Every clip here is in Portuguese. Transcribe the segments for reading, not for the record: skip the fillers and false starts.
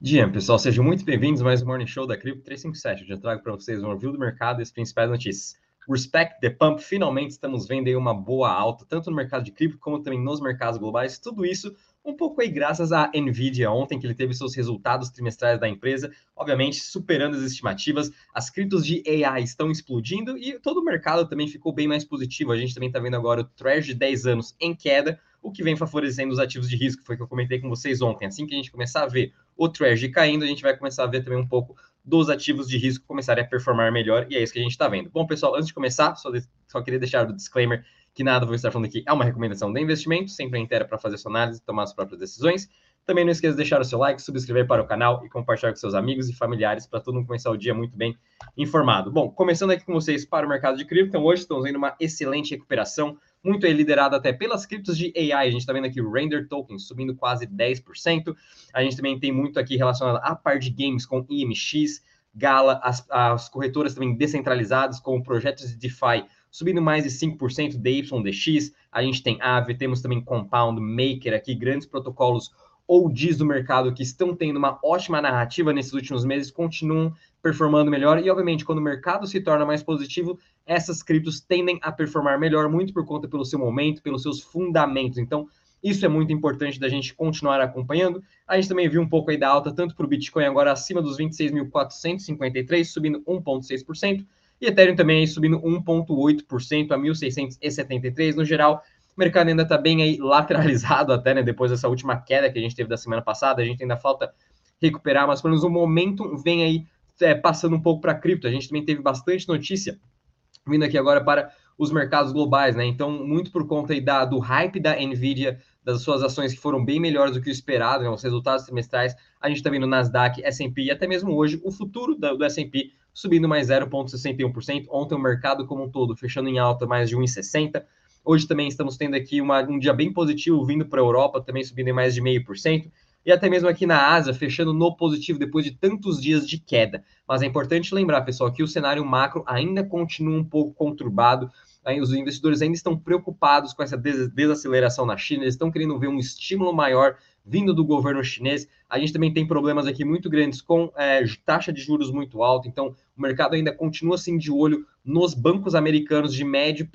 Dia, pessoal, sejam muito bem-vindos a mais um Morning Show da crypto357. Eu já trago para vocês um review do mercado e as principais notícias. Respect the Pump, finalmente estamos vendo aí uma boa alta, tanto no mercado de cripto como também nos mercados globais. Tudo isso um pouco aí graças à NVIDIA ontem, que ele teve seus resultados trimestrais da empresa, obviamente superando as estimativas. As criptos de AI estão explodindo e todo o mercado também ficou bem mais positivo. A gente também está vendo agora o Treasury de 10 anos em queda, o que vem favorecendo os ativos de risco, foi o que eu comentei com vocês ontem. Assim que a gente começar a ver o Treasury caindo, a gente vai começar a ver também um pouco dos ativos de risco começarem a performar melhor, e é isso que a gente está vendo. Bom, pessoal, antes de começar, só queria deixar o disclaimer que nada vou estar falando aqui é uma recomendação de investimento, sempre inteira para fazer sua análise e tomar as próprias decisões. Também não esqueça de deixar o seu like, subscrever para o canal e compartilhar com seus amigos e familiares para todo mundo começar o dia muito bem informado. Bom, começando aqui com vocês para o mercado de cripto, então hoje estamos vendo uma excelente recuperação, muito aí liderada até pelas criptos de AI. A gente está vendo aqui o Render Token subindo quase 10%. A gente também tem muito aqui relacionado à parte de games com IMX, Gala, as corretoras também descentralizadas com projetos de DeFi subindo mais de 5%, DYDX. A gente tem AVE, temos também Compound, Maker aqui, grandes protocolos ou diz do mercado que estão tendo uma ótima narrativa nesses últimos meses, continuam performando melhor, e obviamente quando o mercado se torna mais positivo, essas criptos tendem a performar melhor, muito por conta pelo seu momento, pelos seus fundamentos. Então isso é muito importante da gente continuar acompanhando. A gente também viu um pouco aí da alta, tanto para o Bitcoin agora acima dos 26.453, subindo 1,6%, e Ethereum também aí subindo 1,8% a 1.673 no geral. O mercado ainda está bem aí lateralizado até, né? Depois dessa última queda que a gente teve da semana passada, a gente ainda falta recuperar, mas pelo menos o momento vem aí passando um pouco para a cripto. A gente também teve bastante notícia vindo aqui agora para os mercados globais, né? Então, muito por conta aí do hype da NVIDIA, das suas ações que foram bem melhores do que o esperado, né? Os resultados trimestrais, a gente está vendo o Nasdaq, S&P e até mesmo hoje o futuro do S&P subindo mais 0,61%. Ontem o mercado como um todo fechando em alta mais de 1,60%. Hoje também estamos tendo aqui um dia bem positivo vindo para a Europa, também subindo em mais de 0,5%. E até mesmo aqui na Ásia, fechando no positivo depois de tantos dias de queda. Mas é importante lembrar, pessoal, que o cenário macro ainda continua um pouco conturbado. Aí os investidores ainda estão preocupados com essa desaceleração na China, eles estão querendo ver um estímulo maior vindo do governo chinês. A gente também tem problemas aqui muito grandes com taxa de juros muito alta, então o mercado ainda continua assim de olho nos bancos americanos de médio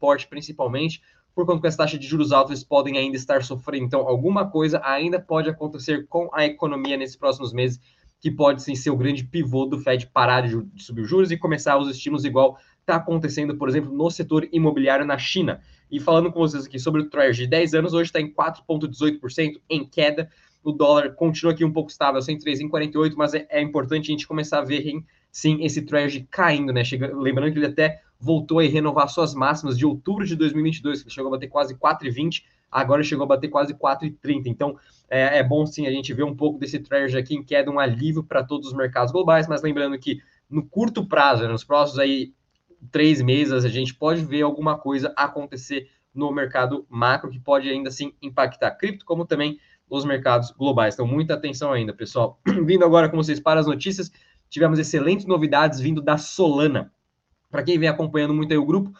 porte principalmente, por conta que essa taxa de juros alta eles podem ainda estar sofrendo. Então alguma coisa ainda pode acontecer com a economia nesses próximos meses, que pode sim ser o grande pivô do Fed parar de subir os juros e começar os estímulos igual está acontecendo, por exemplo, no setor imobiliário na China. E falando com vocês aqui sobre o Treasury de 10 anos, hoje está em 4,18% em queda. O dólar continua aqui um pouco estável, 103,48, mas é importante a gente começar a ver, hein, sim, esse Treasury caindo, né? Lembrando que ele até voltou a renovar suas máximas de outubro de 2022, que chegou a bater quase 4,20, agora chegou a bater quase 4,30. Então é bom sim a gente ver um pouco desse Treasury aqui em queda, um alívio para todos os mercados globais, mas lembrando que no curto prazo, né, nos próximos aí 3 meses, a gente pode ver alguma coisa acontecer no mercado macro que pode ainda assim impactar a cripto, como também os mercados globais. Então, muita atenção ainda, pessoal. Vindo agora com vocês para as notícias, tivemos excelentes novidades vindo da Solana. Para quem vem acompanhando muito aí o grupo,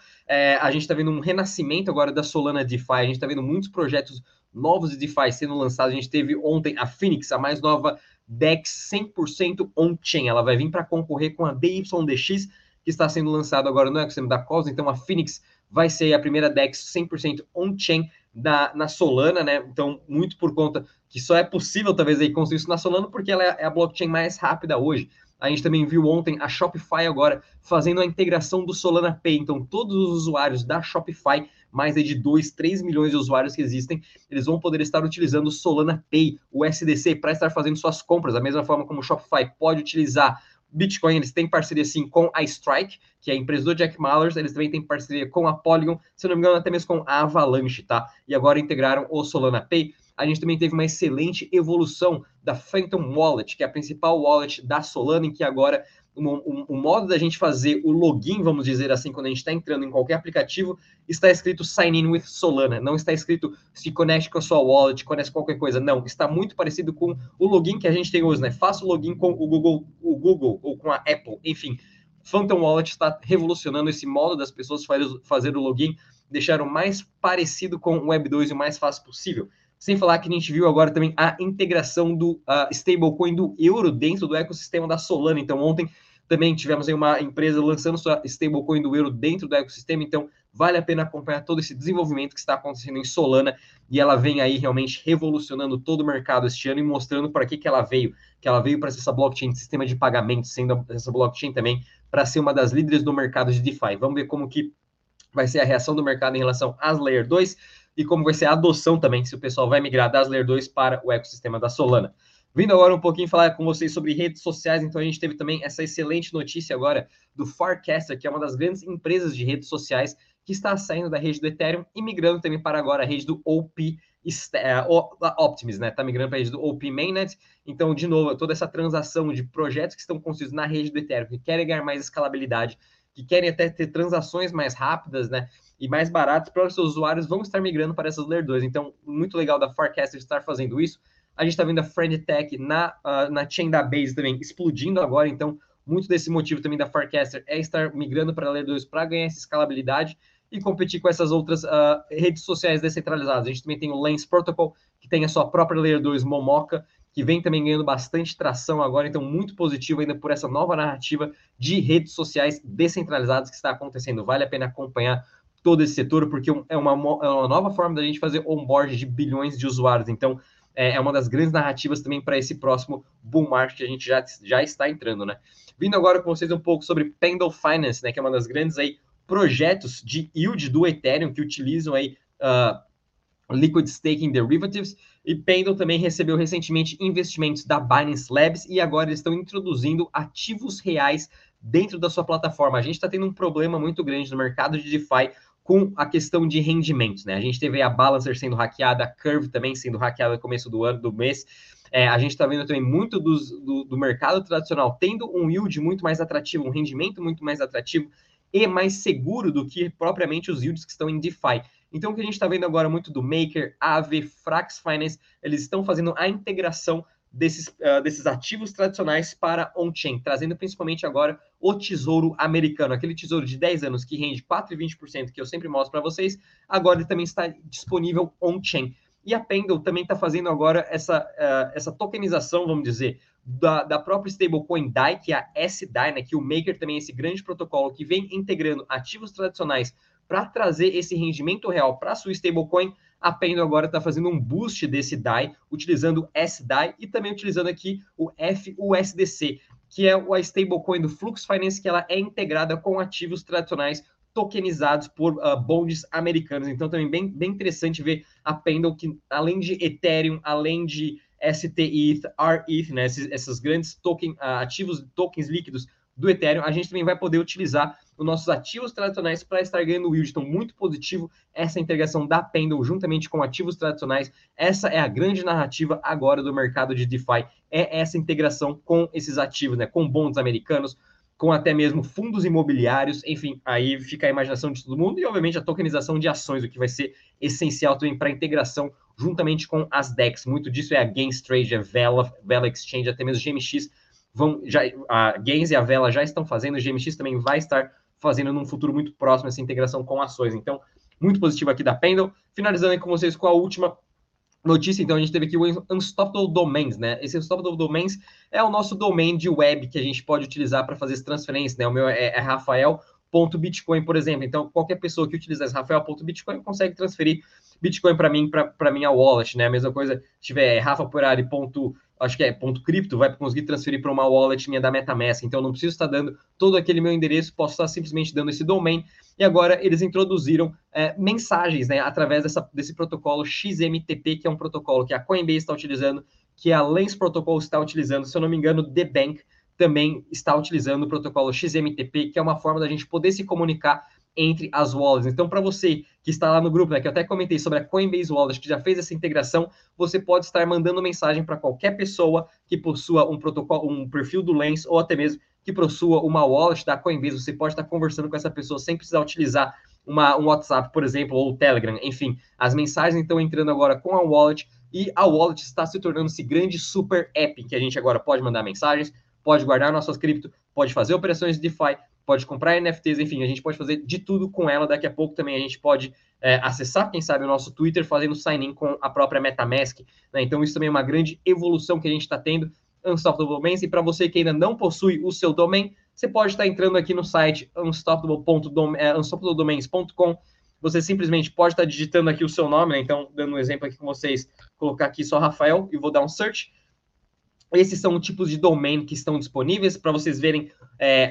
a gente está vendo um renascimento agora da Solana DeFi, a gente está vendo muitos projetos novos de DeFi sendo lançados. A gente teve ontem a Phoenix, a mais nova DEX 100% on-chain, ela vai vir para concorrer com a DYDX, que está sendo lançado agora no XMTP. Então a Phoenix vai ser a primeira DEX 100% on-chain na Solana, né? Então muito por conta que só é possível talvez aí construir isso na Solana porque ela é a blockchain mais rápida hoje. A gente também viu ontem a Shopify agora fazendo a integração do Solana Pay. Então todos os usuários da Shopify, mais de 2, 3 milhões de usuários que existem, eles vão poder estar utilizando o Solana Pay, o SDC, para estar fazendo suas compras, da mesma forma como o Shopify pode utilizar Bitcoin. Eles têm parceria sim com a Strike, que é a empresa do Jack Mallers, eles também têm parceria com a Polygon, se não me engano até mesmo com a Avalanche, tá? E agora integraram o Solana Pay. A gente também teve uma excelente evolução da Phantom Wallet, que é a principal wallet da Solana, em que agora o modo da gente fazer o login, vamos dizer assim, quando a gente está entrando em qualquer aplicativo, está escrito Sign in with Solana, não está escrito se conecte com a sua wallet, conecte qualquer coisa, não, está muito parecido com o login que a gente tem hoje, né? Faça o login com o Google ou com a Apple, enfim. Phantom Wallet está revolucionando esse modo das pessoas fazer o login, deixar o mais parecido com o Web2 e o mais fácil possível. Sem falar que a gente viu agora também a integração do stablecoin do euro dentro do ecossistema da Solana. Então, ontem também tivemos aí uma empresa lançando sua stablecoin do euro dentro do ecossistema. Então, vale a pena acompanhar todo esse desenvolvimento que está acontecendo em Solana. E ela vem aí realmente revolucionando todo o mercado este ano e mostrando para que ela veio. Que ela veio para ser essa blockchain de sistema de pagamento, sendo essa blockchain também para ser uma das líderes do mercado de DeFi. Vamos ver como que vai ser a reação do mercado em relação às Layer 2. E como vai ser a adoção também, se o pessoal vai migrar das Layer 2 para o ecossistema da Solana. Vindo agora um pouquinho falar com vocês sobre redes sociais, então a gente teve também essa excelente notícia agora do Farcaster, que é uma das grandes empresas de redes sociais, que está saindo da rede do Ethereum e migrando também para agora a rede do OP Optimus, né? Está migrando para a rede do OP Mainnet. Então, de novo, toda essa transação de projetos que estão construídos na rede do Ethereum, que querem ganhar mais escalabilidade, que querem até ter transações mais rápidas, né? E mais baratos para os seus usuários, vão estar migrando para essas Layer 2. Então, muito legal da Farcaster estar fazendo isso. A gente está vendo a Friend Tech na chain da Base também explodindo agora. Então, muito desse motivo também da Farcaster é estar migrando para a Layer 2 para ganhar essa escalabilidade e competir com essas outras redes sociais descentralizadas. A gente também tem o Lens Protocol, que tem a sua própria Layer 2 Momoca, que vem também ganhando bastante tração agora, então muito positivo ainda por essa nova narrativa de redes sociais descentralizadas que está acontecendo. Vale a pena acompanhar todo esse setor, porque é uma nova forma da gente fazer onboard de bilhões de usuários. Então, é uma das grandes narrativas também para esse próximo bull market que a gente já está entrando, né? Vindo agora com vocês um pouco sobre Pendle Finance, né, que é uma das grandes aí projetos de yield do Ethereum, que utilizam aí Liquid Staking Derivatives, e Pendle também recebeu recentemente investimentos da Binance Labs, e agora eles estão introduzindo ativos reais dentro da sua plataforma. A gente está tendo um problema muito grande no mercado de DeFi com a questão de rendimentos, né? A gente teve a Balancer sendo hackeada, a Curve também sendo hackeada no começo do mês. A gente está vendo também muito do mercado tradicional tendo um yield muito mais atrativo, um rendimento muito mais atrativo e mais seguro do que propriamente os yields que estão em DeFi. Então, o que a gente está vendo agora muito do Maker, AVE, Frax Finance, eles estão fazendo a integração desses ativos tradicionais para on-chain, trazendo principalmente agora o tesouro americano, aquele tesouro de 10 anos que rende 4,20%, que eu sempre mostro para vocês, agora ele também está disponível on-chain. E a Pendle também está fazendo agora essa tokenização, vamos dizer, da própria stablecoin DAI, que é a SDAI, né, que o Maker também é esse grande protocolo que vem integrando ativos tradicionais para trazer esse rendimento real para a sua stablecoin. A Pendle agora está fazendo um boost desse DAI, utilizando o SDAI e também utilizando aqui o FUSDC, que é a stablecoin do Flux Finance, que ela é integrada com ativos tradicionais tokenizados por bonds americanos. Então, também bem interessante ver a Pendle, que além de Ethereum, além de STETH, RETH, né, esses grandes tokens líquidos do Ethereum, a gente também vai poder utilizar os nossos ativos tradicionais para estar ganhando yield. Então, muito positivo essa integração da Pendle juntamente com ativos tradicionais. Essa é a grande narrativa agora do mercado de DeFi, é essa integração com esses ativos, né, com bonds americanos, com até mesmo fundos imobiliários, enfim, aí fica a imaginação de todo mundo e, obviamente, a tokenização de ações, o que vai ser essencial também para a integração juntamente com as DEX. Muito disso é a Gains Trade, a Vela Exchange, até mesmo GMX, a Gains e a Vela já estão fazendo, o GMX também vai estar fazendo num futuro muito próximo essa integração com ações. Então, muito positivo aqui da Pendle. Finalizando aí com vocês com a última notícia, então, a gente teve aqui o Unstoppable Domains, né? Esse Unstoppable Domains é o nosso domain de web que a gente pode utilizar para fazer as transferências, né? O meu é rafael.bitcoin, por exemplo. Então, qualquer pessoa que utiliza esse rafael.bitcoin consegue transferir Bitcoin para mim, para minha wallet, né? A mesma coisa, se tiver rafaporari. Acho que é ponto cripto, vai conseguir transferir para uma wallet minha da MetaMask. Então, não preciso estar dando todo aquele meu endereço, posso estar simplesmente dando esse domain. E agora eles introduziram mensagens, né, através desse protocolo XMTP, que é um protocolo que a Coinbase está utilizando, que a Lens Protocol está utilizando, se eu não me engano, The Bank também está utilizando o protocolo XMTP, que é uma forma da gente poder se comunicar entre as wallets. Então, para você que está lá no grupo, né, que eu até comentei sobre a Coinbase Wallet, que já fez essa integração, você pode estar mandando mensagem para qualquer pessoa que possua um perfil do Lens, ou até mesmo que possua uma wallet da Coinbase. Você pode estar conversando com essa pessoa sem precisar utilizar um WhatsApp, por exemplo, ou o Telegram. Enfim, as mensagens estão entrando agora com a wallet, e a wallet está se tornando esse grande super app, que a gente agora pode mandar mensagens, pode guardar nossas cripto, pode fazer operações de DeFi, pode comprar NFTs, enfim, a gente pode fazer de tudo com ela. Daqui a pouco também a gente pode acessar, quem sabe, o nosso Twitter fazendo sign-in com a própria MetaMask, né? Então, isso também é uma grande evolução que a gente está tendo, Unstoppable Domains. E para você que ainda não possui o seu domain, você pode estar entrando aqui no site unstoppabledomains.com. Você simplesmente pode estar digitando aqui o seu nome, né? Então, dando um exemplo aqui com vocês, colocar aqui só Rafael e vou dar um search. Esses são os tipos de domain que estão disponíveis. Para vocês verem,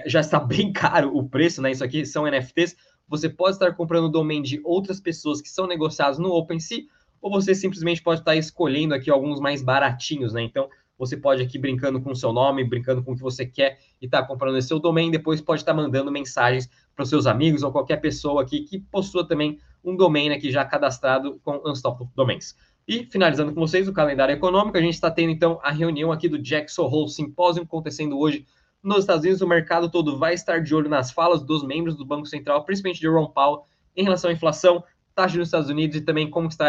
já está bem caro o preço, né? Isso aqui são NFTs. Você pode estar comprando domain de outras pessoas que são negociados no OpenSea, ou você simplesmente pode estar escolhendo aqui alguns mais baratinhos, né? Então, você pode aqui brincando com o seu nome, brincando com o que você quer e tá comprando esse seu domain. Depois pode estar mandando mensagens para os seus amigos ou qualquer pessoa aqui que possua também um domain aqui já cadastrado com Unstoppable Domains. E finalizando com vocês o calendário econômico, a gente está tendo então a reunião aqui do Jackson Hole Symposium acontecendo hoje nos Estados Unidos. O mercado todo vai estar de olho nas falas dos membros do Banco Central, principalmente de Jerome Powell, em relação à inflação, taxa nos Estados Unidos e também como está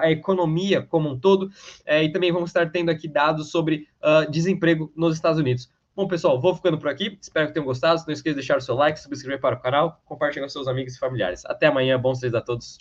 a economia como um todo. E também vamos estar tendo aqui dados sobre desemprego nos Estados Unidos. Bom, pessoal, vou ficando por aqui. Espero que tenham gostado. Não esqueça de deixar o seu like, se inscrever para o canal, compartilhar com seus amigos e familiares. Até amanhã. Bons trades a todos.